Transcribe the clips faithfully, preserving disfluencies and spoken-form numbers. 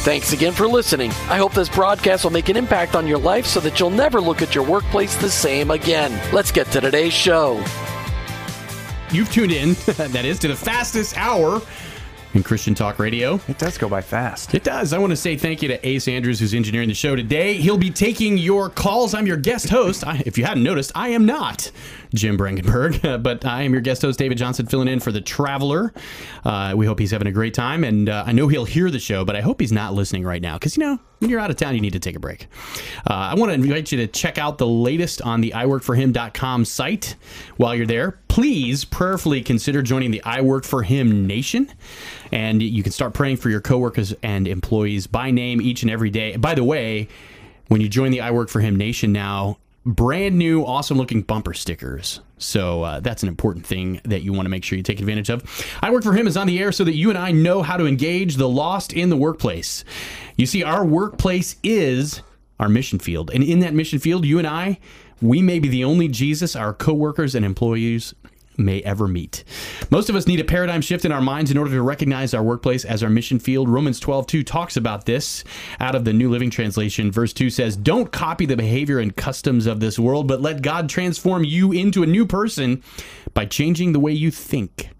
Thanks again for listening. I hope this broadcast will make an impact on your life so that you'll never look at your workplace the same again. Let's get to today's show. You've tuned in, that is, to the fastest hour in Christian Talk Radio. It does go by fast. It does. I want to say thank you to Ace Andrews, who's engineering the show today. He'll be taking your calls. I'm your guest host. I, if you hadn't noticed, I am not Jim Brangenberg, but I am your guest host, David Johnson, filling in for The Traveler. Uh, we hope he's having a great time, and uh, I know he'll hear the show, but I hope he's not listening right now, because, you know, when you're out of town, you need to take a break. Uh, I want to invite you to check out the latest on the i work for him dot com site. While you're there, please prayerfully consider joining the I Work For Him Nation, and you can start praying for your coworkers and employees by name each and every day. By the way, when you join the I Work For Him Nation now, brand new, awesome-looking bumper stickers. So uh, that's an important thing that you want to make sure you take advantage of. I Work For Him is on the air so that you and I know how to engage the lost in the workplace. You see, our workplace is our mission field. And in that mission field, you and I, we may be the only Jesus our coworkers and employees may ever meet. Most of us need a paradigm shift in our minds in order to recognize our workplace as our mission field. Romans twelve two talks about this out of the New Living Translation. Verse two says, "Don't copy the behavior and customs of this world, but let God transform you into a new person by changing the way you think.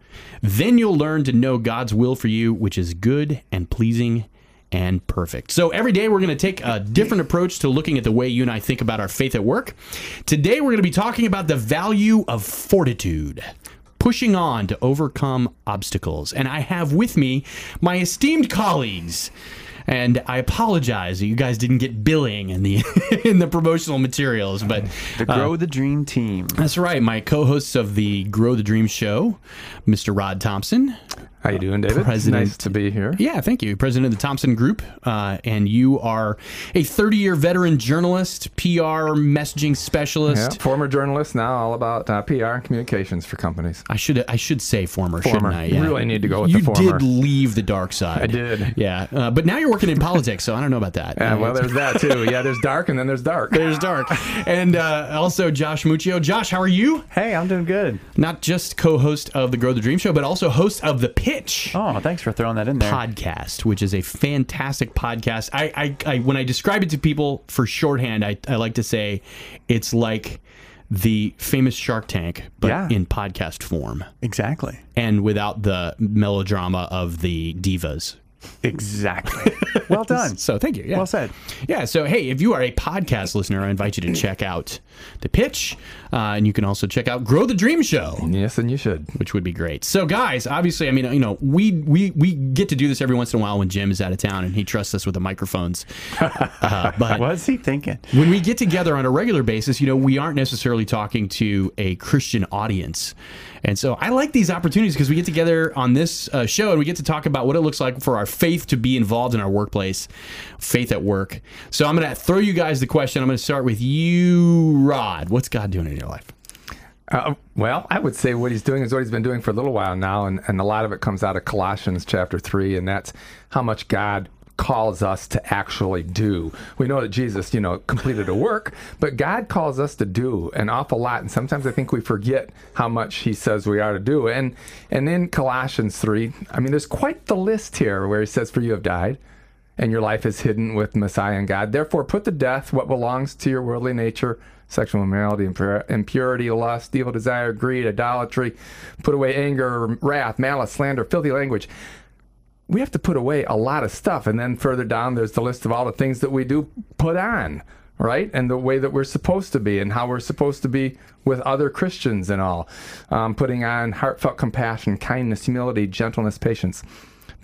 Then you'll learn to know God's will for you, which is good and pleasing and perfect." So every day we're going to take a different approach to looking at the way you and I think about our faith at work. Today we're going to be talking about the value of fortitude, pushing on to overcome obstacles. And I have with me my esteemed colleagues. And I apologize that you guys didn't get billing in the in the promotional materials, but the Grow uh, the Dream team. That's right, my co-hosts of the Grow the Dream show, Mister Rod Thompson. How you doing, David? President, nice to be here. Yeah, thank you. President of the Thompson Group, uh, and you are a thirty-year veteran journalist, P R messaging specialist. Yeah, former journalist, now all about uh, P R and communications for companies. I should I should say former, former. shouldn't I? Yeah. You really need to go with you the former. You did leave the dark side. I did. Yeah, uh, but now you're working in politics, so I don't know about that. Yeah, well, there's that, too. Yeah, there's dark, and then there's dark. There's dark. And uh, also Josh Muccio. Josh, how are you? Hey, I'm doing good. Not just co-host of the Grow the Dream show, but also host of The Pit. Oh, thanks for throwing that in there. Podcast, which is a fantastic podcast. I, I, I when I describe it to people for shorthand, I, I like to say it's like the famous Shark Tank, but yeah, in podcast form. Exactly. And without the melodrama of the divas. Exactly. Well done. So thank you. Yeah. Well said. Yeah. So, hey, if you are a podcast listener, I invite you to check out The Pitch. Uh, and you can also check out Grow the Dream show. Yes, and you should. Which would be great. So, guys, obviously, I mean, you know, we we, we get to do this every once in a while when Jim is out of town and he trusts us with the microphones. Uh, but what's he thinking? When we get together on a regular basis, you know, we aren't necessarily talking to a Christian audience. And so I like these opportunities because we get together on this uh, show and we get to talk about what it looks like for our faith to be involved in our workplace, faith at work. So I'm going to throw you guys the question. I'm going to start with you, Rod. What's God doing in your life? Uh, well, I would say what he's doing is what he's been doing for a little while now, and, and a lot of it comes out of Colossians chapter three, and that's how much God calls us to actually do. We know that Jesus, you know, completed a work, but God calls us to do an awful lot, and sometimes I think we forget how much he says we are to do. And and in Colossians three, I mean, there's quite the list here where he says, "For you have died, and your life is hidden with Messiah in God. Therefore, put to death what belongs to your worldly nature, sexual immorality, impur- impurity, lust, evil desire, greed, idolatry. Put away anger, wrath, malice, slander, filthy language." We have to put away a lot of stuff. And then further down, there's the list of all the things that we do put on, right? And the way that we're supposed to be and how we're supposed to be with other Christians and all. Um, putting on heartfelt compassion, kindness, humility, gentleness, patience.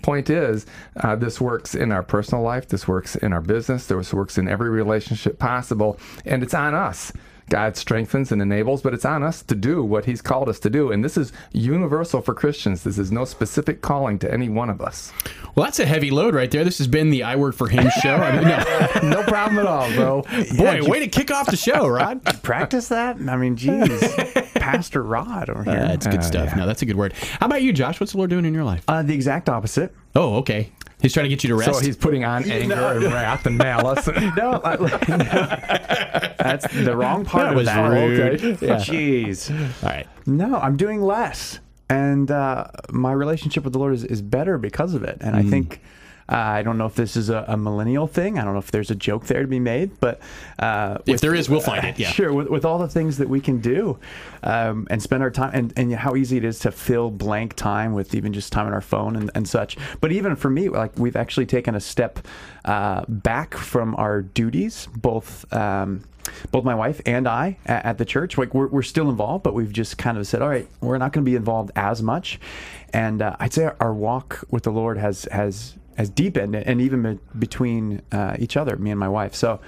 Point is, uh, this works in our personal life. This works in our business. This works in every relationship possible. And it's on us. God strengthens and enables, but it's on us to do what he's called us to do. And this is universal for Christians. This is no specific calling to any one of us. Well, that's a heavy load right there. This has been the I Work for Him show. I mean, no. no problem at all, bro. Boy, yeah, way you... to kick off the show, Rod. Did you practice that? I mean, geez. Pastor Rod over here. Uh, that's good stuff. Uh, yeah. No, that's a good word. How about you, Josh? What's the Lord doing in your life? Uh, the exact opposite. Oh, okay. He's trying to get you to rest. So he's putting on anger no. and wrath and malice. no, I, no, that's the wrong part that of that. Rude. Okay. Yeah. Jeez. All right. No, I'm doing less, and uh, my relationship with the Lord is, is better because of it. And mm. I think uh, I don't know if this is a, a millennial thing. I don't know if there's a joke there to be made, but uh, if with, there is, we'll find uh, it. Yeah. Sure. With, with all the things that we can do um, and spend our time, and, and how easy it is to fill blank time with even just time on our phone and, and such. But even for me, like we've actually taken a step uh, back from our duties, both. Um, Both my wife and I at the church, like we're, we're still involved, but we've just kind of said, all right, we're not going to be involved as much. And uh, I'd say our, our walk with the Lord has has, has deepened, and even be- between uh, each other, me and my wife. So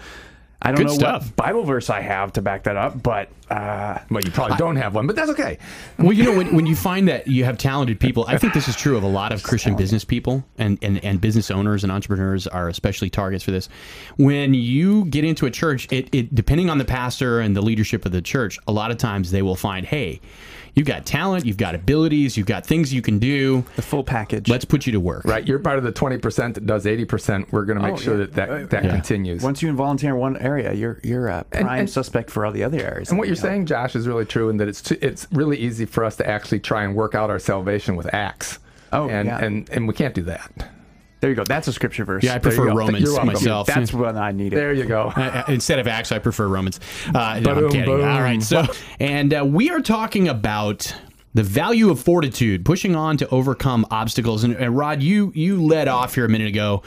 I don't Good know stuff. what Bible verse I have to back that up, but... Uh, well, you probably I, don't have one, but that's okay. Well, you know, when, when you find that you have talented people, I think this is true of a lot of Christian business people, and, and, and business owners and entrepreneurs are especially targets for this. When you get into a church, it, it depending on the pastor and the leadership of the church, a lot of times they will find, hey, you've got talent, you've got abilities, you've got things you can do. The full package. Let's put you to work. Right, you're part of the twenty percent that does eighty percent. We're going to make oh, sure yeah. that that, that yeah. continues. Once you volunteer in one area, you're you're a prime and, and, suspect for all the other areas. And what you're know. saying, Josh, is really true in that it's, too, it's really easy for us to actually try and work out our salvation with acts. Oh, and, yeah. And, and we can't do that. There you go. That's a scripture verse. Yeah, I prefer Romans myself. That's what I needed. There you go. I, I, instead of Acts, I prefer Romans. Uh, no, I'm kidding. All right. So, and uh, we are talking about the value of fortitude, pushing on to overcome obstacles. And, and Rod, you you led off here a minute ago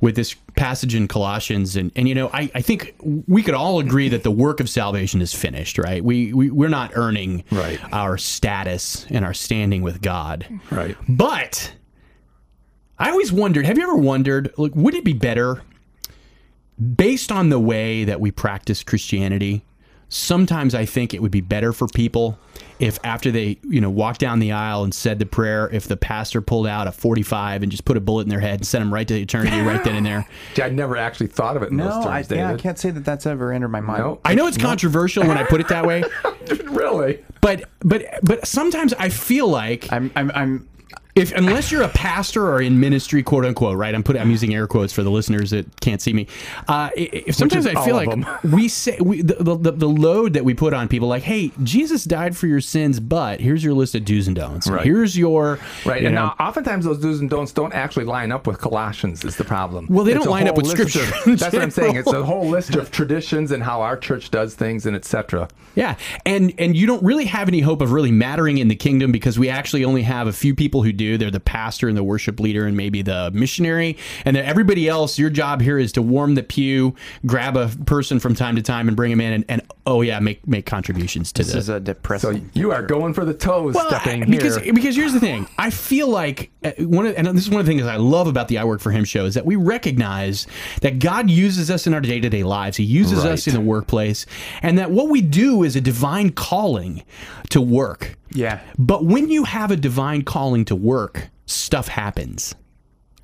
with this passage in Colossians. And, and you know, I, I think we could all agree that the work of salvation is finished, right? We, we, we're not earning right. our status and our standing with God. Right. But... I always wondered, have you ever wondered, like, would it be better, based on the way that we practice Christianity, sometimes I think it would be better for people if after they, you know, walked down the aisle and said the prayer, if the pastor pulled out a forty-five and just put a bullet in their head and sent them right to eternity right then and there. I never actually thought of it in no, those terms, I, yeah, David. I can't say that that's ever entered my mind. Nope. I know it's nope. controversial when I put it that way. Really? But but but sometimes I feel like... I'm I'm... I'm If, unless you're a pastor or in ministry, quote unquote, right? I'm putting, I'm using air quotes for the listeners that can't see me. Uh, if sometimes I feel like we say we, the, the the load that we put on people, like, hey, Jesus died for your sins, but here's your list of do's and don'ts. Right. Here's your right. You and know, now, oftentimes those do's and don'ts don't actually line up with Colossians. Is the problem? Well, they it's don't line up with Scripture. Of, that's what I'm saying. It's a whole list of traditions and how our church does things and et cetera. Yeah, and and you don't really have any hope of really mattering in the kingdom because we actually only have a few people who do. They're the pastor and the worship leader and maybe the missionary. And then everybody else, your job here is to warm the pew, grab a person from time to time and bring them in and, and oh yeah, make make contributions to this. This is a depressing. So you are going for the toes well, stepping I, here. Because, because here's the thing. I feel like, one of, and this is one of the things I love about the I Work for Him show is that we recognize that God uses us in our day-to-day lives. He uses right. us in the workplace. And that what we do is a divine calling to work. Yeah. But when you have a divine calling to work, stuff happens.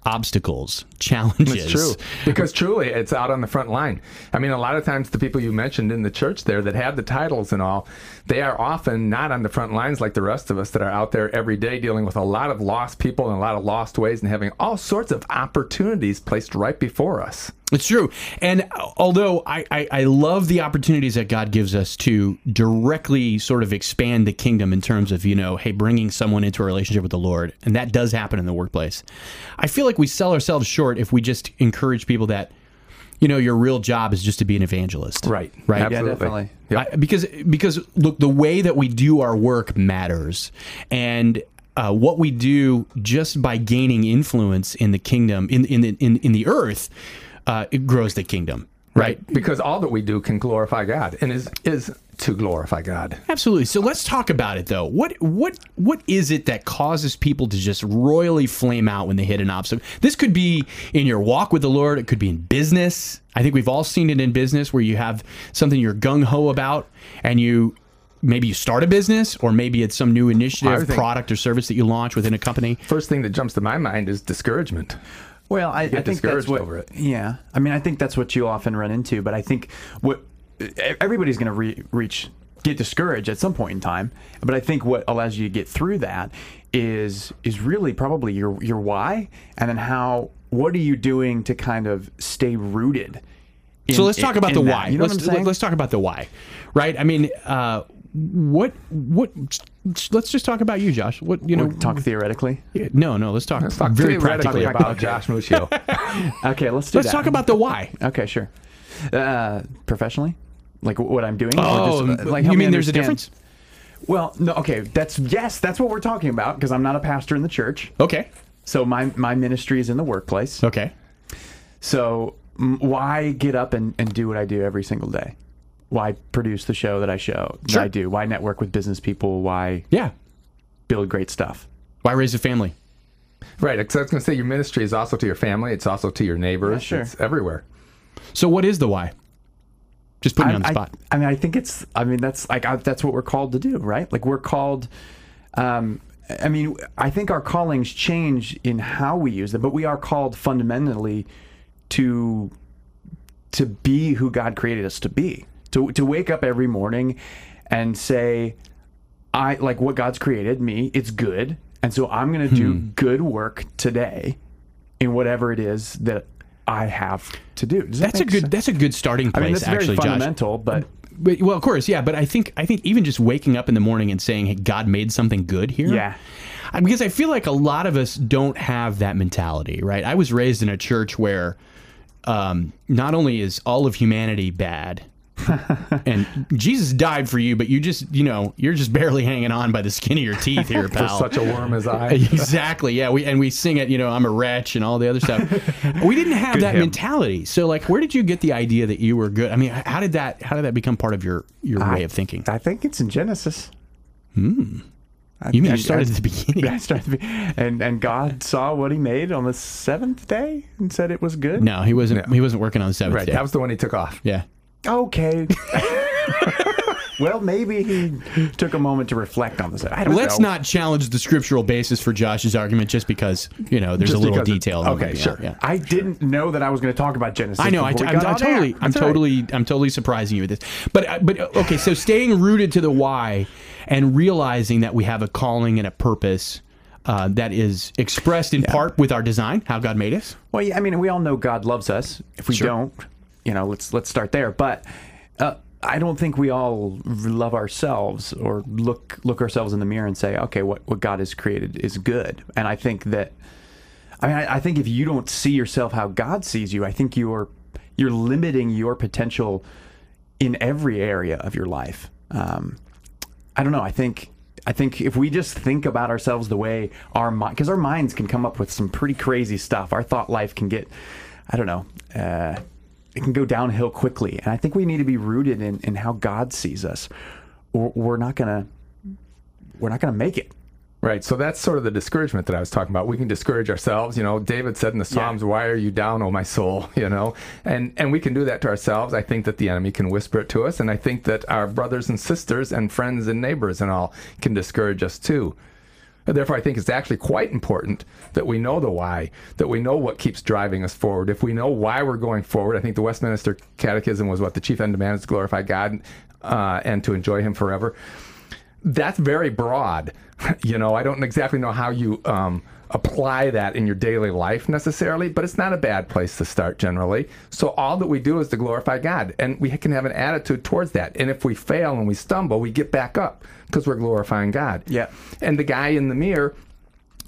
Obstacles, challenges. It's true. Because truly, it's out on the front line. I mean, a lot of times the people you mentioned in the church there that have the titles and all, they are often not on the front lines like the rest of us that are out there every day dealing with a lot of lost people and a lot of lost ways and having all sorts of opportunities placed right before us. It's true. And although I, I, I love the opportunities that God gives us to directly sort of expand the kingdom in terms of, you know, hey, bringing someone into a relationship with the Lord, and that does happen in the workplace, I feel like we sell ourselves short if we just encourage people that, you know, your real job is just to be an evangelist. Right. Right. Absolutely. Yeah, definitely. Yep. I, because, because, look, the way that we do our work matters. And... Uh, what we do just by gaining influence in the kingdom, in in the, in, in the earth, uh, it grows the kingdom. Right. Because all that we do can glorify God and is is to glorify God. Absolutely. So let's talk about it, though. What what what is it that causes people to just royally flame out when they hit an obstacle? This could be in your walk with the Lord. It could be in business. I think we've all seen it in business where you have something you're gung-ho about and you... Maybe you start a business, or maybe it's some new initiative, product, or service that you launch within a company. First thing that jumps to my mind is discouragement. Well, I, I think discouraged that's what, over it. Yeah, I mean, I think that's what you often run into. But I think what everybody's going to re- reach get discouraged at some point in time. But I think what allows you to get through that is is really probably your your why, and then how. What are you doing to kind of stay rooted? In, so let's talk about in, the in why. You know let's, what I'm saying? Let's talk about the why, right? I mean. Uh, What, what, let's just talk about you, Josh. What, you know, we'll talk theoretically? No, no, let's talk, let's talk very practically about Josh Muccio. Okay, let's do let's that. Let's talk about the why. Okay, sure. Uh, professionally? Like what I'm doing? Oh, or just, like, you mean me there's a difference? Well, no, okay, that's, yes, that's what we're talking about because I'm not a pastor in the church. Okay. So my, my ministry is in the workplace. Okay. So why get up and, and do what I do every single day? Why produce the show that I show, that sure. I do? Why network with business people? Why yeah. build great stuff? Why raise a family? Right, because I was going to say your ministry is also to your family. It's also to your neighbors. Yeah, sure. It's everywhere. So what is the why? Just putting I, you on the spot. I, I mean, I think it's, I mean, that's like I, that's what we're called to do, right? Like we're called, um, I mean, I think our callings change in how we use them, but we are called fundamentally to to be who God created us to be. To to wake up every morning and say, I like what God's created me, it's good, and so I'm going to do hmm. good work today in whatever it is that I have to do. Does that that's make a good sense? That's a good starting place, I mean, that's actually, very fundamental, Josh. But... But, well, of course, yeah, but I think I think even just waking up in the morning and saying, hey, God made something good here. Yeah. I, because I feel like a lot of us don't have that mentality, right? I was raised in a church where um, not only is all of humanity bad... and Jesus died for you, but you just, you know, you're just barely hanging on by the skin of your teeth here, pal. For such a worm as I. Exactly, yeah. We and we sing it, you know, I'm a wretch and all the other stuff. We didn't have good that him. mentality. So, like, where did you get the idea that you were good? I mean, how did that how did that become part of your, your I, way of thinking? I think it's in Genesis. Hmm. I, you mean I, you started I, at the beginning? I started the, and and God saw what He made on the seventh day and said it was good. No, He wasn't. No. He wasn't working on the seventh right, day. That was the one He took off. Yeah. Okay. Well, maybe he took a moment to reflect on this. I don't Let's know. not challenge the scriptural basis for Josh's argument just because, you know, there's just a little detail. Okay, maybe. sure. Yeah. I didn't know that I was going to talk about Genesis. I know. I t- I'm, I'm totally, I'm totally, right. I'm totally surprising you with this. But, but okay, so staying rooted to the why and realizing that we have a calling and a purpose uh, that is expressed in yeah. part with our design, how God made us. Well, yeah, I mean, we all know God loves us. If we sure. don't. You know, let's let's start there. But uh, I don't think we all love ourselves or look look ourselves in the mirror and say, okay, what, what God has created is good. And I think that, I mean, I, I think if you don't see yourself how God sees you, I think you're you're limiting your potential in every area of your life. Um, I don't know. I think I think if we just think about ourselves the way our mind, because our minds can come up with some pretty crazy stuff. Our thought life can get, I don't know. Uh, It can go downhill quickly, and I think we need to be rooted in, in how God sees us, or we're not gonna we're not gonna make it. Right. So that's sort of the discouragement that I was talking about. We can discourage ourselves. You know, David said in the Psalms, yeah. "Why are you down, O my soul?" You know, and and we can do that to ourselves. I think that the enemy can whisper it to us, and I think that our brothers and sisters and friends and neighbors and all can discourage us too. Therefore, I think it's actually quite important that we know the why, that we know what keeps driving us forward. If we know why we're going forward, I think the Westminster Catechism was what the chief end of man is to glorify God uh, and to enjoy Him forever. That's very broad. You know, I don't exactly know how you um, apply that in your daily life necessarily, but it's not a bad place to start generally. So all that we do is to glorify God, and we can have an attitude towards that. And if we fail and we stumble, we get back up because we're glorifying God. Yeah. And the guy in the mirror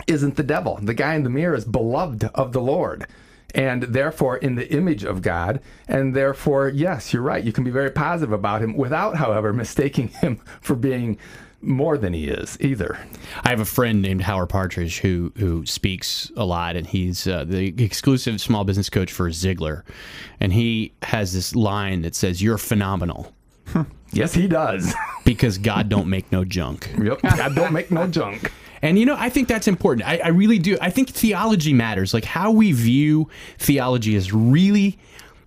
isn't the devil. The guy in the mirror is beloved of the Lord. and therefore in the image of God, and therefore, yes, you're right, you can be very positive about him without, however, mistaking him for being more than he is either. I have a friend named Howard Partridge who who speaks a lot, and he's uh, the exclusive small business coach for Ziglar, and he has this line that says, "You're phenomenal." Huh. Yes, he does. Because God don't make no junk. Yep, God don't make no junk. And, you know, I think that's important. I, I really do. I think theology matters. Like, how we view theology is really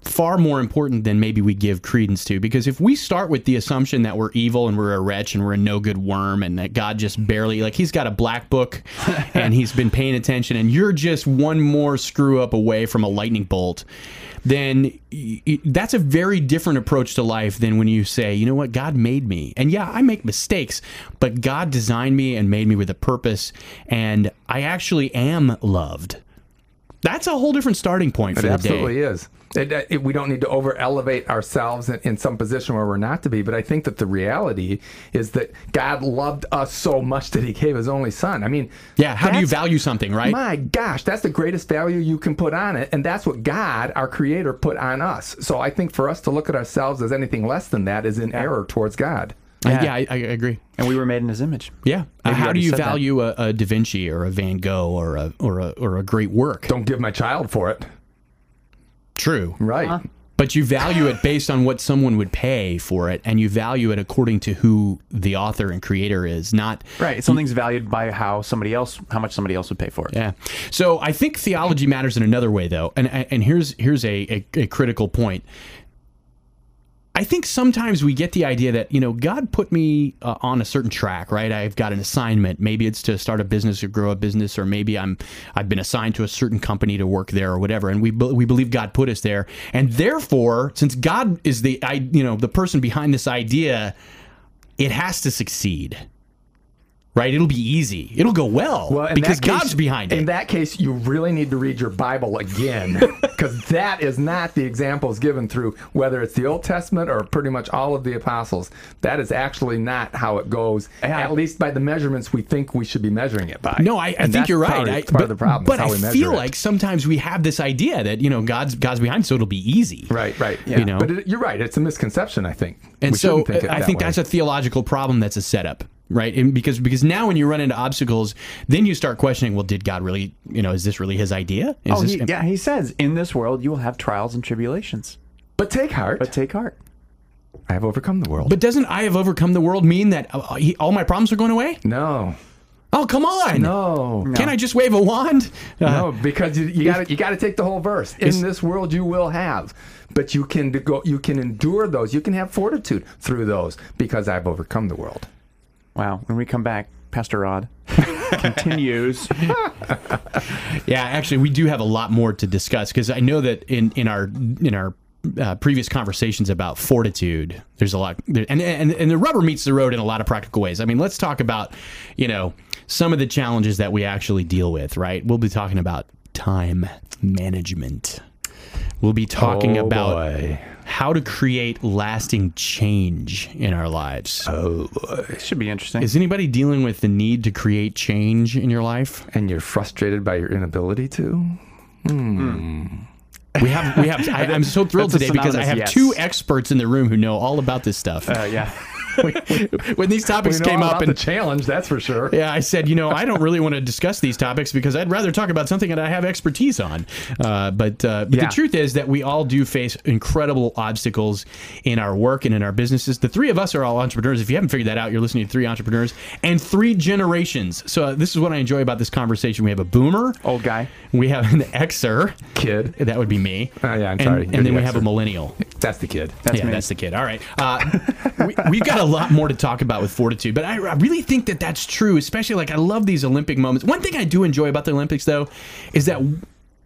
far more important than maybe we give credence to. Because if we start with the assumption that we're evil and we're a wretch and we're a no good worm and that God just barely, like, he's got a black book and he's been paying attention and you're just one more screw up away from a lightning bolt, then that's a very different approach to life than when you say, you know what, God made me. And yeah, I make mistakes, but God designed me and made me with a purpose, and I actually am loved. That's a whole different starting point for the day. It absolutely is. It, it, we don't need to over-elevate ourselves in, in some position where we're not to be, but I think that the reality is that God loved us so much that he gave his only son. I mean... Yeah, how do you value something, right? My gosh, that's the greatest value you can put on it, and that's what God, our Creator, put on us. So I think for us to look at ourselves as anything less than that is in error towards God. Yeah, uh, yeah I, I agree. And we were made in his image. Yeah. Uh, how do you value a, a Da Vinci or a Van Gogh or a, or a or a great work? Don't give my child for it. True. Right. Uh-huh. But you value it based on what someone would pay for it, and you value it according to who the author and creator is, not... Right. Something's valued by how somebody else, how much somebody else would pay for it. Yeah. So I think theology matters in another way, though. And and here's, here's a, a, a critical point. I think sometimes we get the idea that, you know, God put me uh, on a certain track, right? I've got an assignment. Maybe it's to start a business or grow a business, or maybe I'm, I've been assigned to a certain company to work there or whatever. And we we believe God put us there. And therefore, since God is the, I, you know, the person behind this idea, it has to succeed. Right? It'll be easy. It'll go well, well because case, God's behind it. In that case, you really need to read your Bible again, because that is not the examples given through, whether it's the Old Testament or pretty much all of the apostles. That is actually not how it goes, yeah. At least by the measurements we think we should be measuring it by. No, I, I think you're right. Part, I, part but, of the problem but how we I feel it. Like sometimes we have this idea that, you know, God's God's behind, so it'll be easy. Right, right. Yeah. You know? But it, you're right. It's a misconception, I think. And we so think I that think way. That's a theological problem. That's a setup. Right, and because because now when you run into obstacles, then you start questioning. Well, did God really? You know, is this really His idea? Is oh, this, he, yeah. He says, "In this world, you will have trials and tribulations, but take heart. But take heart. I have overcome the world." But doesn't "I have overcome the world" mean that uh, he, all my problems are going away? No. Oh, come on! No, no. Can't I just wave a wand? Uh, no, because you, you got you got to take the whole verse. In this world, you will have, but you can go. You can endure those. You can have fortitude through those, because I've overcome the world. Wow. When we come back, Pastor Rod continues. Yeah, actually, we do have a lot more to discuss, because I know that in, in our in our uh, previous conversations about fortitude, there's a lot. There, and, and and the rubber meets the road in a lot of practical ways. I mean, let's talk about, you know, some of the challenges that we actually deal with, right? We'll be talking about time management. We'll be talking oh, about... Boy. How to create lasting change in our lives. Oh, boy. It should be interesting. Is anybody dealing with the need to create change in your life? And you're frustrated by your inability to? Mm. We have, we have. I, I'm so thrilled today because I have yes. two experts in the room who know all about this stuff. Uh, yeah. When these topics came up, and the challenge, that's for sure. Yeah, I said, you know, I don't really want to discuss these topics because I'd rather talk about something that I have expertise on. Uh, but uh, but yeah. The truth is that we all do face incredible obstacles in our work and in our businesses. The three of us are all entrepreneurs. If you haven't figured that out, you're listening to three entrepreneurs and three generations. So uh, this is what I enjoy about this conversation. We have a boomer, old guy. We have an Xer, kid. That would be me. Oh uh, yeah, I'm sorry. And, and then the we Xer. Have a millennial. That's the kid. That's yeah, me. That's the kid. All right, uh, we, we've got a lot more to talk about with fortitude, but I, I really think that that's true, especially like I love these Olympic moments. One thing I do enjoy about the Olympics, though, is that w-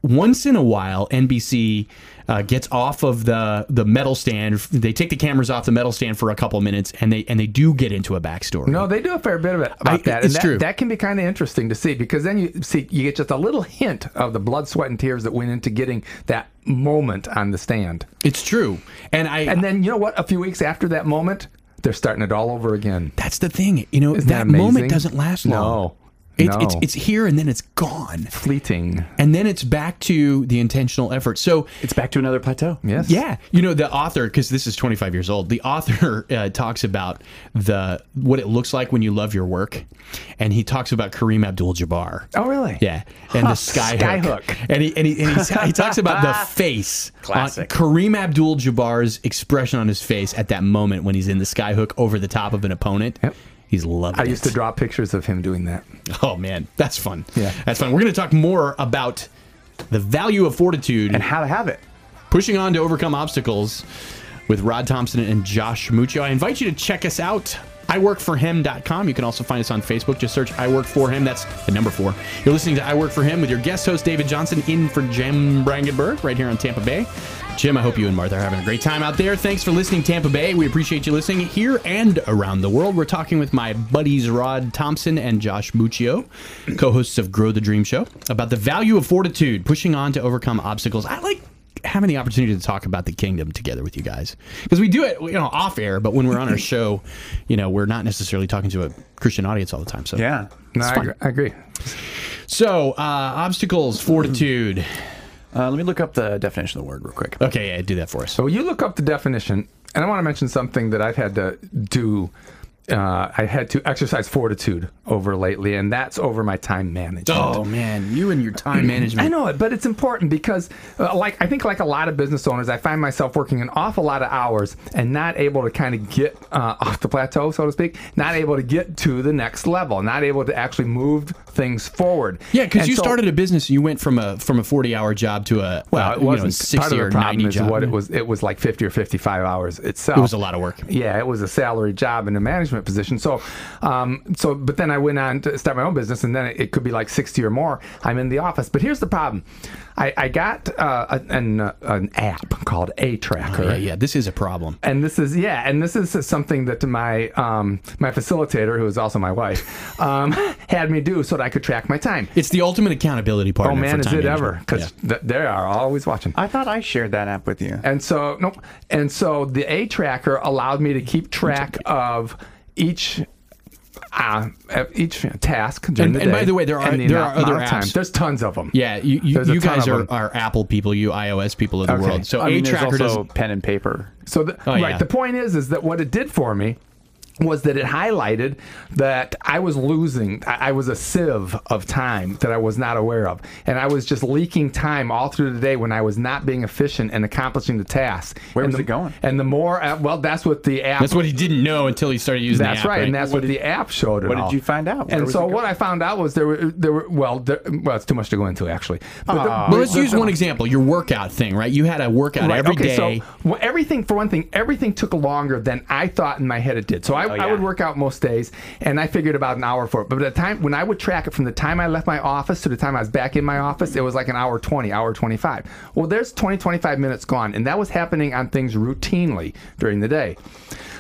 once in a while, N B C uh, gets off of the, the medal stand. They take the cameras off the medal stand for a couple of minutes, and they and they do get into a backstory. No, they do a fair bit of it about I, that. It's and that, true. That can be kind of interesting to see, because then you see you get just a little hint of the blood, sweat, and tears that went into getting that moment on the stand. It's true, and I and then you know what? A few weeks after that moment, they're starting it all over again. That's the thing. You know, Isn't that, that moment doesn't last long. No. It's, no. it's it's here and then it's gone. Fleeting. And then it's back to the intentional effort. So it's back to another plateau. Yes. Yeah. You know, the author, because this is twenty-five years old, the author uh, talks about the what it looks like when you love your work. And he talks about Kareem Abdul-Jabbar. Oh, really? Yeah. And huh. the skyhook. Skyhook. And he and he, and he, he talks about the face. Classic. Kareem Abdul-Jabbar's expression on his face at that moment when he's in the skyhook over the top of an opponent. Yep. He's loving it. I used to draw pictures of him doing that. Oh, man. That's fun. Yeah. That's fun. We're going to talk more about the value of fortitude. And how to have it. Pushing on to overcome obstacles with Rod Thompson and Josh Muccio. I invite you to check us out. i work for him dot com. You can also find us on Facebook. Just search I Work For Him. That's the number four. You're listening to I Work For Him with your guest host, David Johnson, in for Jim Brangenberg right here on Tampa Bay. Jim, I hope you and Martha are having a great time out there. Thanks for listening, Tampa Bay. We appreciate you listening here and around the world. We're talking with my buddies Rod Thompson and Josh Muccio, co-hosts of Grow the Dream Show, about the value of fortitude, pushing on to overcome obstacles. I like having the opportunity to talk about the kingdom together with you guys, because we do it, you know, off air, but when we're on our show, you know, we're not necessarily talking to a Christian audience all the time. So yeah, no, I, agree. I agree. So uh, obstacles, fortitude. Uh, let me look up the definition of the word real quick. Okay, yeah, do that for us. So you look up the definition, and I want to mention something that I've had to do. Uh, I had to exercise fortitude over lately, and that's over my time management. Oh, man, you and your time management. I know it, but it's important because uh, like I think like a lot of business owners, I find myself working an awful lot of hours and not able to kind of get uh, off the plateau, so to speak, not able to get to the next level, not able to actually move things forward. Yeah, because you so, started a business and you went from a from a forty-hour job to a well, uh, it wasn't you know, sixty part of the or problem is job. What it was it was like fifty or fifty-five hours itself. It was a lot of work. Yeah, it was a salary job and a management position. So, um, so, but then I went on to start my own business, and then it, it could be like sixty or more. I'm in the office. But here's the problem. I, I got uh, a, an, uh, an app called A Tracker. Oh, yeah, yeah, this is a problem. And this is, yeah, and this is something that my um, my facilitator, who is also my wife, um, had me do so that I could track my time. It's the ultimate accountability partner. Oh, man, is it ever, because yeah. th- they are always watching. I thought I shared that app with you. And so, nope. And so the A Tracker allowed me to keep track of Each, uh, each task during and, the day. And by the way, there are the there are other apps. Time. There's tons of them. Yeah, you, you, you guys are, are Apple people, you iOS people of the okay. world. So I mean, A-Tracker does pen and paper. So the, oh, right, yeah. the point is, is that what it did for me was that it highlighted that I was losing, I was a sieve of time that I was not aware of. And I was just leaking time all through the day when I was not being efficient and accomplishing the task. Where and was the, it going? And the more, well, that's what the app... That's what he didn't know until he started using the app. That's right, right, and that's what, what did, the app showed it What all. Did you find out? Where and so what I found out was there were, there were well, there, well, it's too much to go into, actually. But uh, the, well, let's use one example, your workout thing, right? You had a workout right, every okay, day. So, well, everything, for one thing, everything took longer than I thought in my head it did. So I I, oh, yeah. I would work out most days, and I figured about an hour for it. But by the time when I would track it from the time I left my office to the time I was back in my office, it was like an hour twenty, hour twenty-five. Well, there's twenty, twenty-five minutes gone, and that was happening on things routinely during the day.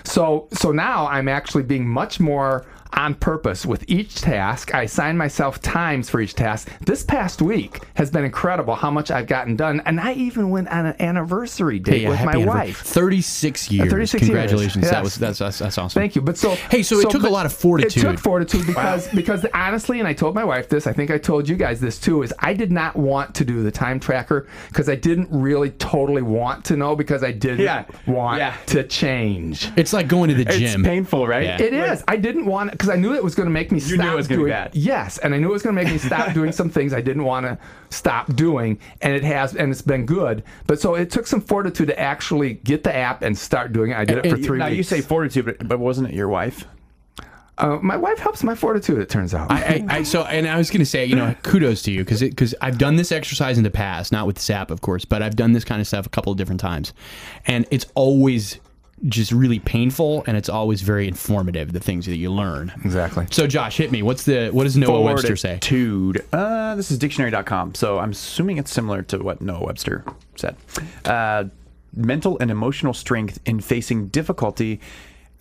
So, so now I'm actually being much more on purpose with each task. I assign myself times for each task. This past week has been incredible how much I've gotten done, and I even went on an anniversary date hey, yeah, with my wife. thirty-six years. Uh, thirty-six Congratulations. Years. Yes. That was that's, that's that's awesome. Thank you. But so hey, so, so it took a lot of fortitude. It took fortitude because wow. because honestly, and I told my wife this. I think I told you guys this too. Is I did not want to do the time tracker because I didn't really totally want to know because I didn't yeah. want yeah. to change. It's like going to the gym. It's painful, right? Yeah. It is. I didn't want. Because I knew it was going to make me you stop knew it was doing that. Yes, and I knew it was going to make me stop doing some things I didn't want to stop doing, and it has, and it's been good. But so it took some fortitude to actually get the app and start doing it. I did and, it for three now weeks. Now you say fortitude, but, but wasn't it your wife? Uh, my wife helps my fortitude, it turns out. I, I, I so, and I was going to say, you know, kudos to you, because because I've done this exercise in the past, not with this app, of course, but I've done this kind of stuff a couple of different times, and it's always just really painful, and it's always very informative, the things that you learn. Exactly. So, Josh, hit me. What's the what does Noah Forward Webster say? Fortitude. Uh, this is dictionary dot com, so I'm assuming it's similar to what Noah Webster said. Uh, mental and emotional strength in facing difficulty,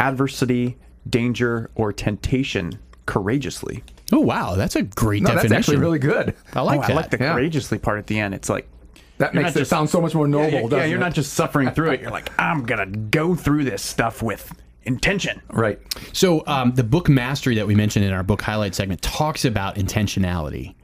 adversity, danger, or temptation courageously. Oh, wow. That's a great no, definition. That's actually really good. I like oh, that. I like the yeah. courageously part at the end. It's like, that makes it sound so much more noble, yeah, yeah, doesn't it? Yeah, you're not just suffering through it. You're like, I'm going to go through this stuff with intention. Right. So um, the book Mastery that we mentioned in our book highlight segment talks about intentionality.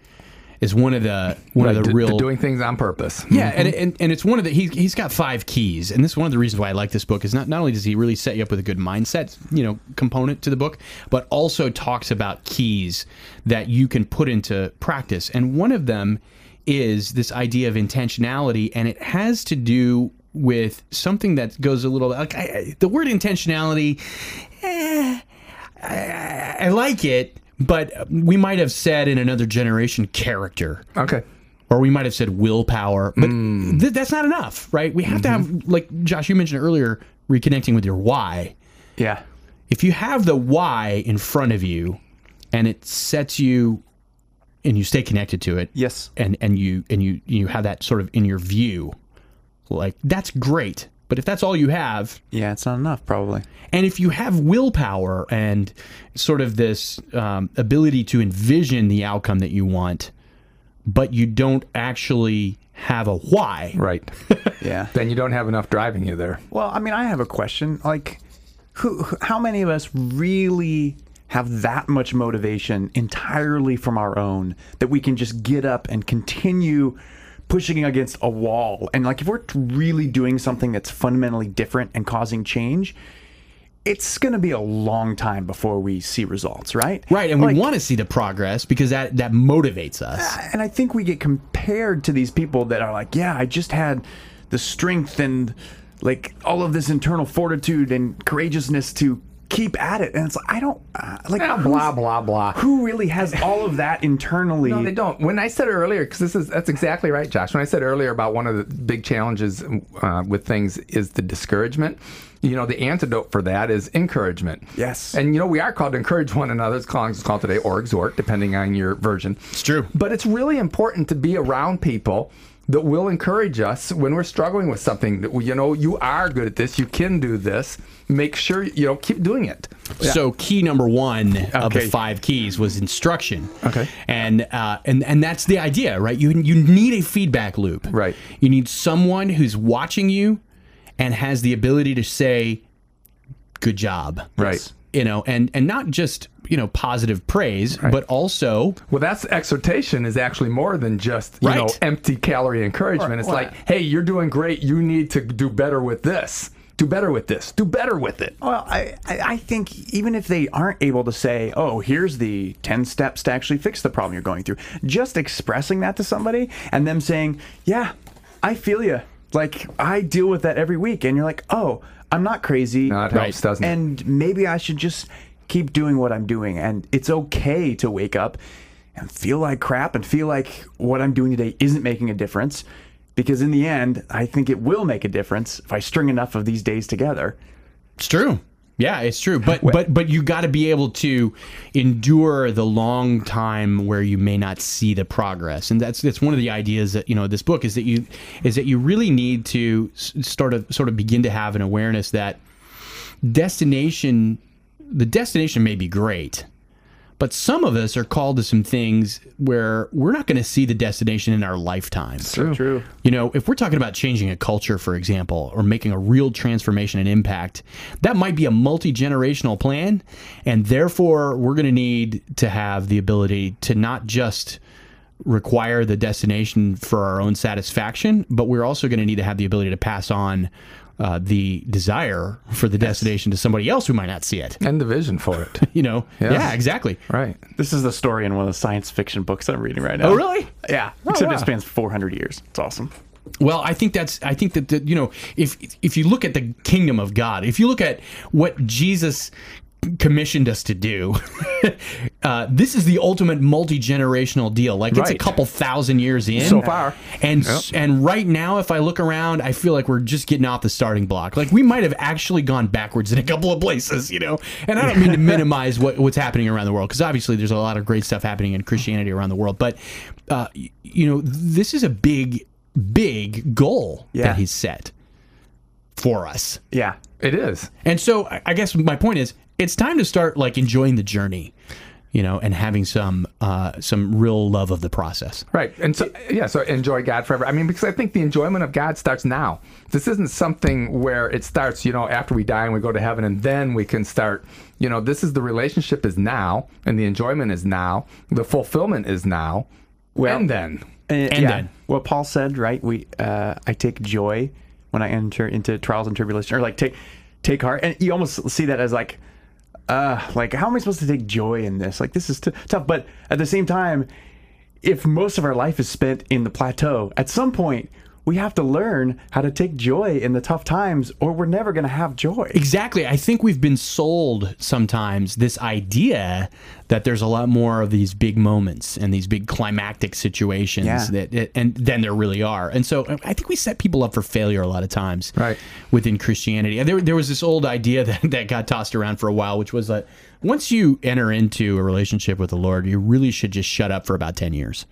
Is one of the one right, of the d- real doing things on purpose. Yeah, mm-hmm. and, and and it's one of the he he's got five keys, and this is one of the reasons why I like this book. Is not not only does he really set you up with a good mindset, you know, component to the book, but also talks about keys that you can put into practice. And one of them is this idea of intentionality, and it has to do with something that goes a little like I, the word intentionality. Eh, I, I like it. But we might have said in another generation, character. Okay. Or we might have said willpower. But mm. th- that's not enough, right? We have mm-hmm. to have, like, Josh, you mentioned earlier, reconnecting with your why. Yeah. If you have the why in front of you and it sets you and you stay connected to it. Yes. And, and, you, and you, you have that sort of in your view, like, that's great. But if that's all you have... Yeah, it's not enough, probably. And if you have willpower and sort of this um, ability to envision the outcome that you want, but you don't actually have a why... Right. Yeah. Then you don't have enough driving you there. Well, I mean, I have a question. Like, who? how many of us really have that much motivation entirely from our own that we can just get up and continue... pushing against a wall? And like, if we're really doing something that's fundamentally different and causing change, it's going to be a long time before we see results, right? Right, and like, we want to see the progress because that, that motivates us. And I think we get compared to these people that are like, yeah, I just had the strength and like all of this internal fortitude and courageousness to keep at it. And it's like, I don't, uh, like, nah, blah, blah, blah. Who really has all of that internally? No, they don't. When I said earlier, because this is, that's exactly right, Josh. When I said earlier about one of the big challenges uh, with things is the discouragement, you know, the antidote for that is encouragement. Yes. And, you know, we are called to encourage one another. It's called, it's called today, or exhort, depending on your version. It's true. But it's really important to be around people that will encourage us when we're struggling with something. That, you know, you are good at this. You can do this. Make sure, you know, keep doing it. Yeah. So key number one okay. of the five keys was instruction. Okay. And uh, and and that's the idea, right? You you need a feedback loop. Right. You need someone who's watching you and has the ability to say, good job. Right. Yes. You know, and, and not just, you know, positive praise, right. but also... Well, that's exhortation is actually more than just, you right. know, empty calorie encouragement. Or, it's or, like, hey, you're doing great. You need to do better with this. Do better with this. Do better with it. Well, I, I think even if they aren't able to say, oh, here's the ten steps to actually fix the problem you're going through, just expressing that to somebody and them saying, yeah, I feel you. Like, I deal with that every week. And you're like, oh, I'm not crazy. No, it helps, doesn't it? And maybe I should just... keep doing what I'm doing, and it's okay to wake up and feel like crap and feel like what I'm doing today isn't making a difference, because in the end, I think it will make a difference if I string enough of these days together. It's true. Yeah, it's true. But but but you got to be able to endure the long time where you may not see the progress, and that's that's one of the ideas that, you know, this book is that you is that you really need to start of sort of begin to have an awareness that destination. The destination may be great, but some of us are called to some things where we're not going to see the destination in our lifetime. True. True. You know, if we're talking about changing a culture, for example, or making a real transformation and impact, that might be a multi-generational plan, and therefore we're going to need to have the ability to not just require the destination for our own satisfaction, but we're also going to need to have the ability to pass on Uh, the desire for the destination to somebody else who might not see it. And the vision for it. You know? Yes. Yeah, exactly. Right. This is the story in one of the science fiction books I'm reading right now. Oh, really? Yeah. Oh, except wow. It spans four hundred years. It's awesome. Well, I think that's, I think that, the, you know, if if you look at the kingdom of God, if you look at what Jesus commissioned us to do, uh, this is the ultimate multi-generational deal. Like, right. It's a couple thousand years in. So far. And yep. and right now, if I look around, I feel like we're just getting off the starting block. Like, we might have actually gone backwards in a couple of places, you know? And I don't mean to minimize what, what's happening around the world, because obviously there's a lot of great stuff happening in Christianity around the world. But, uh, you know, this is a big, big goal yeah. that he's set for us. Yeah, it is. And so I guess my point is, it's time to start, like, enjoying the journey. you know, and having some uh, some real love of the process. Right. And so, yeah, so enjoy God forever. I mean, because I think the enjoyment of God starts now. This isn't something where it starts, you know, after we die and we go to heaven and then we can start, you know, this is the relationship is now, and the enjoyment is now, the fulfillment is now, well, and then. And, and yeah. then. Well, Paul said, right, we uh, I take joy when I enter into trials and tribulation, or like take take heart. And you almost see that as like, Uh, like, how am I supposed to take joy in this? Like, this is t- tough. But at the same time, if most of our life is spent in the plateau, at some point, we have to learn how to take joy in the tough times, or we're never going to have joy. Exactly. I think we've been sold sometimes this idea that there's a lot more of these big moments and these big climactic situations yeah. that, and than there really are. And so I think we set people up for failure a lot of times right. within Christianity. There, there was this old idea that, that got tossed around for a while, which was that once you enter into a relationship with the Lord, you really should just shut up for about ten years.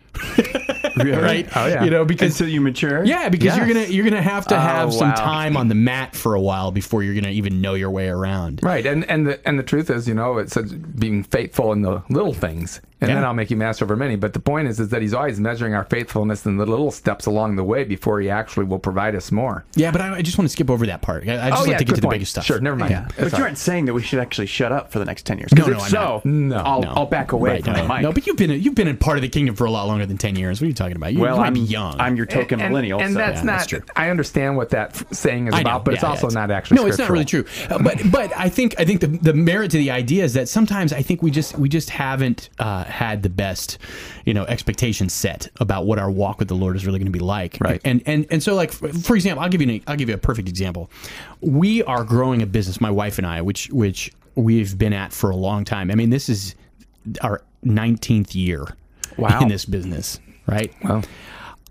Really? Right? Oh yeah. You know, because until you mature. Yeah, because yes. you're gonna you're gonna have to have oh, wow. some time on the mat for a while before you're gonna even know your way around. Right, and and the and the truth is, you know, it's being faithful in the little things, and yeah. then I'll make you master over many. But the point is, is that He's always measuring our faithfulness in the little steps along the way before He actually will provide us more. Yeah, but I, I just want to skip over that part. I, I just oh, like yeah, to get to the point. Biggest stuff. Sure, never mind. Yeah. But you aren't saying that we should actually shut up for the next ten years. No, no, if so, no, I'll, no, I'll back away right, from no, the mic. No, but you've been you've been in part of the kingdom for a lot longer than ten years. What are you talking? About. You well, might I'm be young. I'm your token and, millennial, and, and so. that's yeah, not. That's true. I understand what that f- saying is I about, know. but yeah, it's yeah, also it's, not actually. No, scriptural. It's not really true. Uh, but but I think I think the, the merit to the idea is that sometimes I think we just we just haven't uh, had the best, you know, expectations set about what our walk with the Lord is really going to be like. Right. And and and so like for example, I'll give you an, I'll give you a perfect example. We are growing a business, my wife and I, which which we've been at for a long time. I mean, this is our nineteenth year wow. in this business. Right? Wow.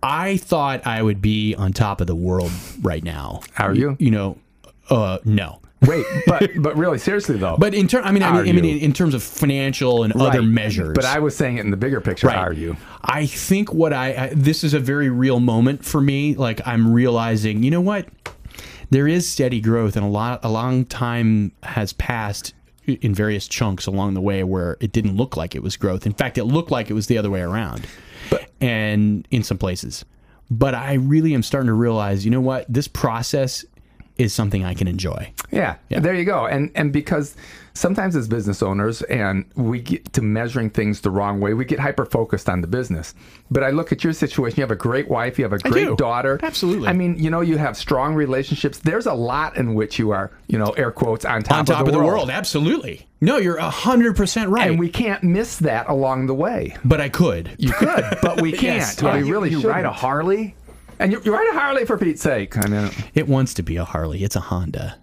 I thought I would be on top of the world right now. How are you? You know, uh, no. Wait, but but really, seriously though. But in terms, I mean, I mean, I mean, in terms of financial and right. other measures. But I was saying it in the bigger picture. Right. How are you? I think what I, I this is a very real moment for me. Like I'm realizing, you know what? There is steady growth, and a lot, a long time has passed in various chunks along the way where it didn't look like it was growth. In fact, it looked like it was the other way around. But, and in some places. But I really am starting to realize, you know what? This process is something I can enjoy. Yeah, yeah. There you go. And and because sometimes as business owners, and we get to measuring things the wrong way, we get hyper-focused on the business. But I look at your situation. You have a great wife. You have a great daughter. Absolutely. I mean, you know, you have strong relationships. There's a lot in which you are, you know, air quotes, on top, on top of, the, of world. the world. Absolutely. No, you're one hundred percent right. And we can't miss that along the way. But I could. You could, but we can't. Yes, yeah. We really you, you ride a Harley? And you, you ride a Harley, for Pete's sake. I know. It wants to be a Harley. It's a Honda.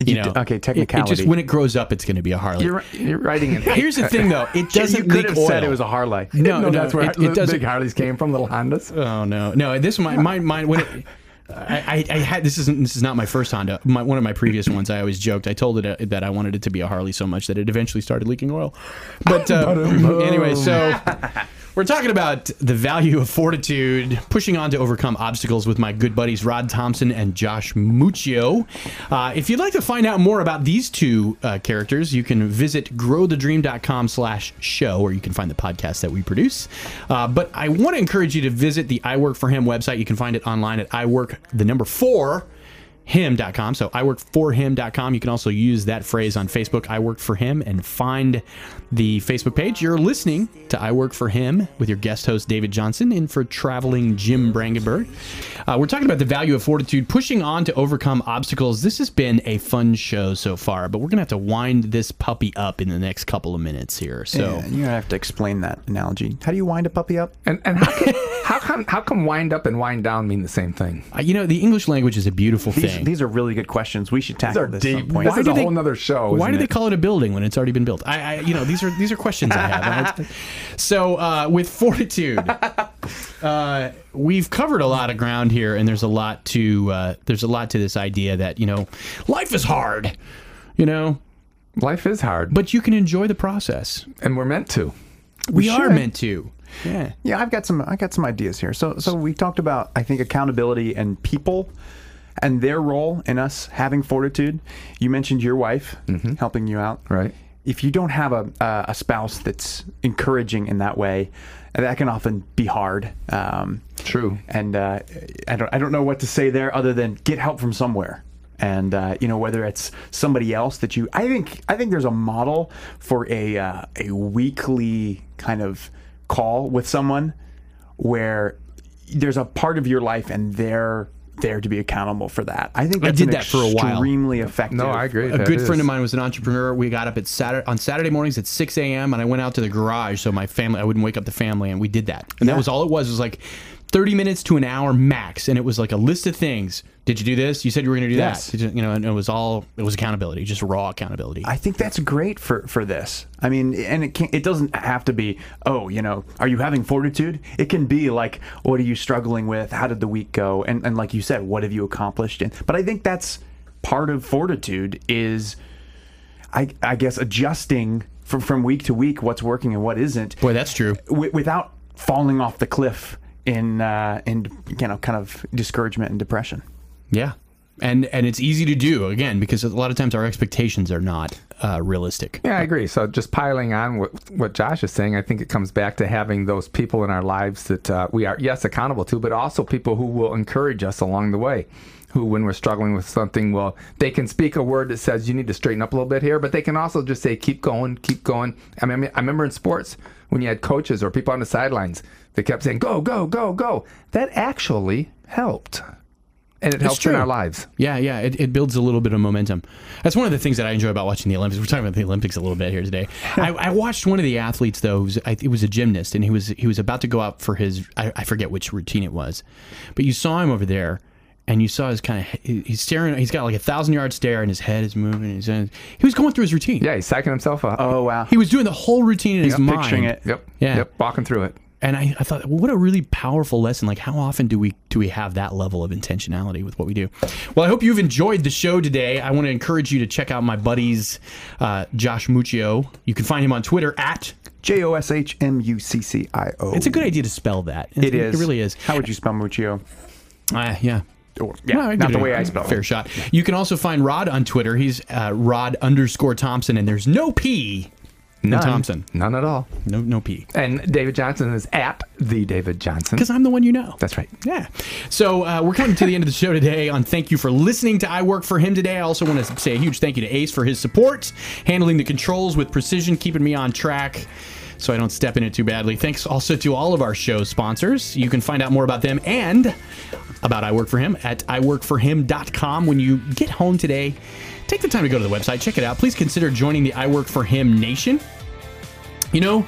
You, you know, d- okay, technicality. It, it just, when it grows up, it's going to be a Harley. You're, you're riding it. Here's the thing, though. It doesn't. You could have oil. said it was a Harley. No, no, no, that's where it, it big Harleys came from, little Hondas. Oh no, no. This my my my. When it, I, I, I had this isn't this is not my first Honda. My, one of my previous ones. I always joked. I told it that I wanted it to be a Harley so much that it eventually started leaking oil. But uh, anyway, so. We're talking about the value of fortitude, pushing on to overcome obstacles with my good buddies Rod Thompson and Josh Muccio. Uh, if you'd like to find out more about these two uh, characters, you can visit growthedream.com slash show, or you can find the podcast that we produce. Uh, but I want to encourage you to visit the I Work for Him website. You can find it online at iWork, the number four, him dot com. So i work for him dot com. You can also use that phrase on Facebook, I Work for Him, and find the Facebook page. You're listening to I Work for Him with your guest host, David Johnson, and for traveling Jim Brangenberg. Uh, we're talking about the value of fortitude, pushing on to overcome obstacles. This has been a fun show so far, but we're going to have to wind this puppy up in the next couple of minutes here. So yeah, you're going to have to explain that analogy. How do you wind a puppy up? And, and how, can, how, come, how come wind up and wind down mean the same thing? Uh, you know, the English language is a beautiful thing. These are really good questions. We should tackle these. Are this deep. Point. This why is a they, whole other show. Why do it? they call it a building when it's already been built? I, I you know, these are these are questions I have. So uh, with fortitude, uh, we've covered a lot of ground here, and there's a lot to uh, there's a lot to this idea that you know, life is hard. You know, life is hard, but you can enjoy the process, and we're meant to. We, we are meant to. Yeah, yeah. I've got some. I got some ideas here. So so we talked about I think accountability and people. And their role in us having fortitude. You mentioned your wife mm-hmm. helping you out. Right. if you don't have a, a spouse that's encouraging in that way, that can often be hard. Um, True. And uh, I don't I don't know what to say there other than get help from somewhere. And uh, you know, whether it's somebody else that you, I think I think there's a model for a uh, a weekly kind of call with someone where there's a part of your life and they're there to be accountable for that. I think that's I did that for a while. Extremely effective. No, I agree. A that good is. friend of mine was an entrepreneur. We got up at Saturday on Saturday mornings at six a.m. and I went out to the garage so my family I wouldn't wake up the family, and we did that. And yeah. that was all it was. It was like thirty minutes to an hour max, and it was like a list of things. Did you do this? You said you were going to do yes. that. Did you, you know, and it was all it was accountability, just raw accountability. I think that's great for, for this. I mean, and it can't, it doesn't have to be, oh, you know, are you having fortitude? It can be like, what are you struggling with? How did the week go? And and like you said, what have you accomplished? And but I think that's part of fortitude is, I I guess, adjusting from from week to week what's working and what isn't. Boy, that's true. W- without falling off the cliff in uh, in you know kind of discouragement and depression. Yeah. And and it's easy to do, again, because a lot of times our expectations are not uh, realistic. Yeah, I agree. So just piling on what, what Josh is saying, I think it comes back to having those people in our lives that uh, we are, yes, accountable to, but also people who will encourage us along the way, who, when we're struggling with something, well, they can speak a word that says, you need to straighten up a little bit here, but they can also just say, keep going, keep going. I mean, I remember in sports, when you had coaches or people on the sidelines, they kept saying, go, go, go, go. That actually helped. And it helps in our lives. Yeah, yeah. It, it builds a little bit of momentum. That's one of the things that I enjoy about watching the Olympics. We're talking about the Olympics a little bit here today. I, I watched one of the athletes, though. Who's, I, it was a gymnast, and he was he was about to go out for his, I, I forget which routine it was. But you saw him over there, and you saw his kind of, he, he's staring, he's got like a thousand-yard stare, and his head is moving. His head, he was going through his routine. Yeah, he's psyching himself up. Oh, wow. He was doing the whole routine in yep, his mind. Picturing it. Yep, yeah. Yep, walking through it. And I, I thought, well, what a really powerful lesson. Like, how often do we do we have that level of intentionality with what we do? Well, I hope you've enjoyed the show today. I want to encourage you to check out my buddies, uh, Josh Muccio. You can find him on Twitter at J O S H M U C C I O. It's a good idea to spell that. It's, it is. It really is. How would you spell Muccio? Uh, yeah. Or, yeah, well, not the way I spell it. Fair shot. You can also find Rod on Twitter. He's uh, Rod underscore Thompson, and there's no P. No Thompson. None at all. No no P. And David Johnson is at the David Johnson. Because I'm the one you know. That's right. Yeah. So uh, we're coming to the end of the show today on thank you for listening to I Work for Him today. I also want to say a huge thank you to Ace for his support, handling the controls with precision, keeping me on track so I don't step in it too badly. Thanks also to all of our show sponsors. You can find out more about them and about I Work for Him at i work for him dot com. When you get home today, take the time to go to the website, check it out. Please consider joining the I Work for Him Nation. You know,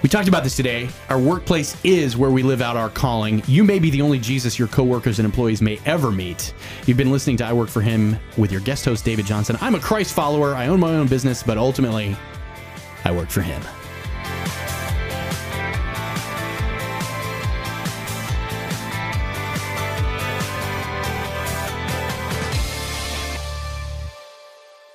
we talked about this today. Our workplace is where we live out our calling. You may be the only Jesus your coworkers and employees may ever meet. You've been listening to I Work for Him with your guest host, David Johnson. I'm a Christ follower. I own my own business, but ultimately, I work for Him.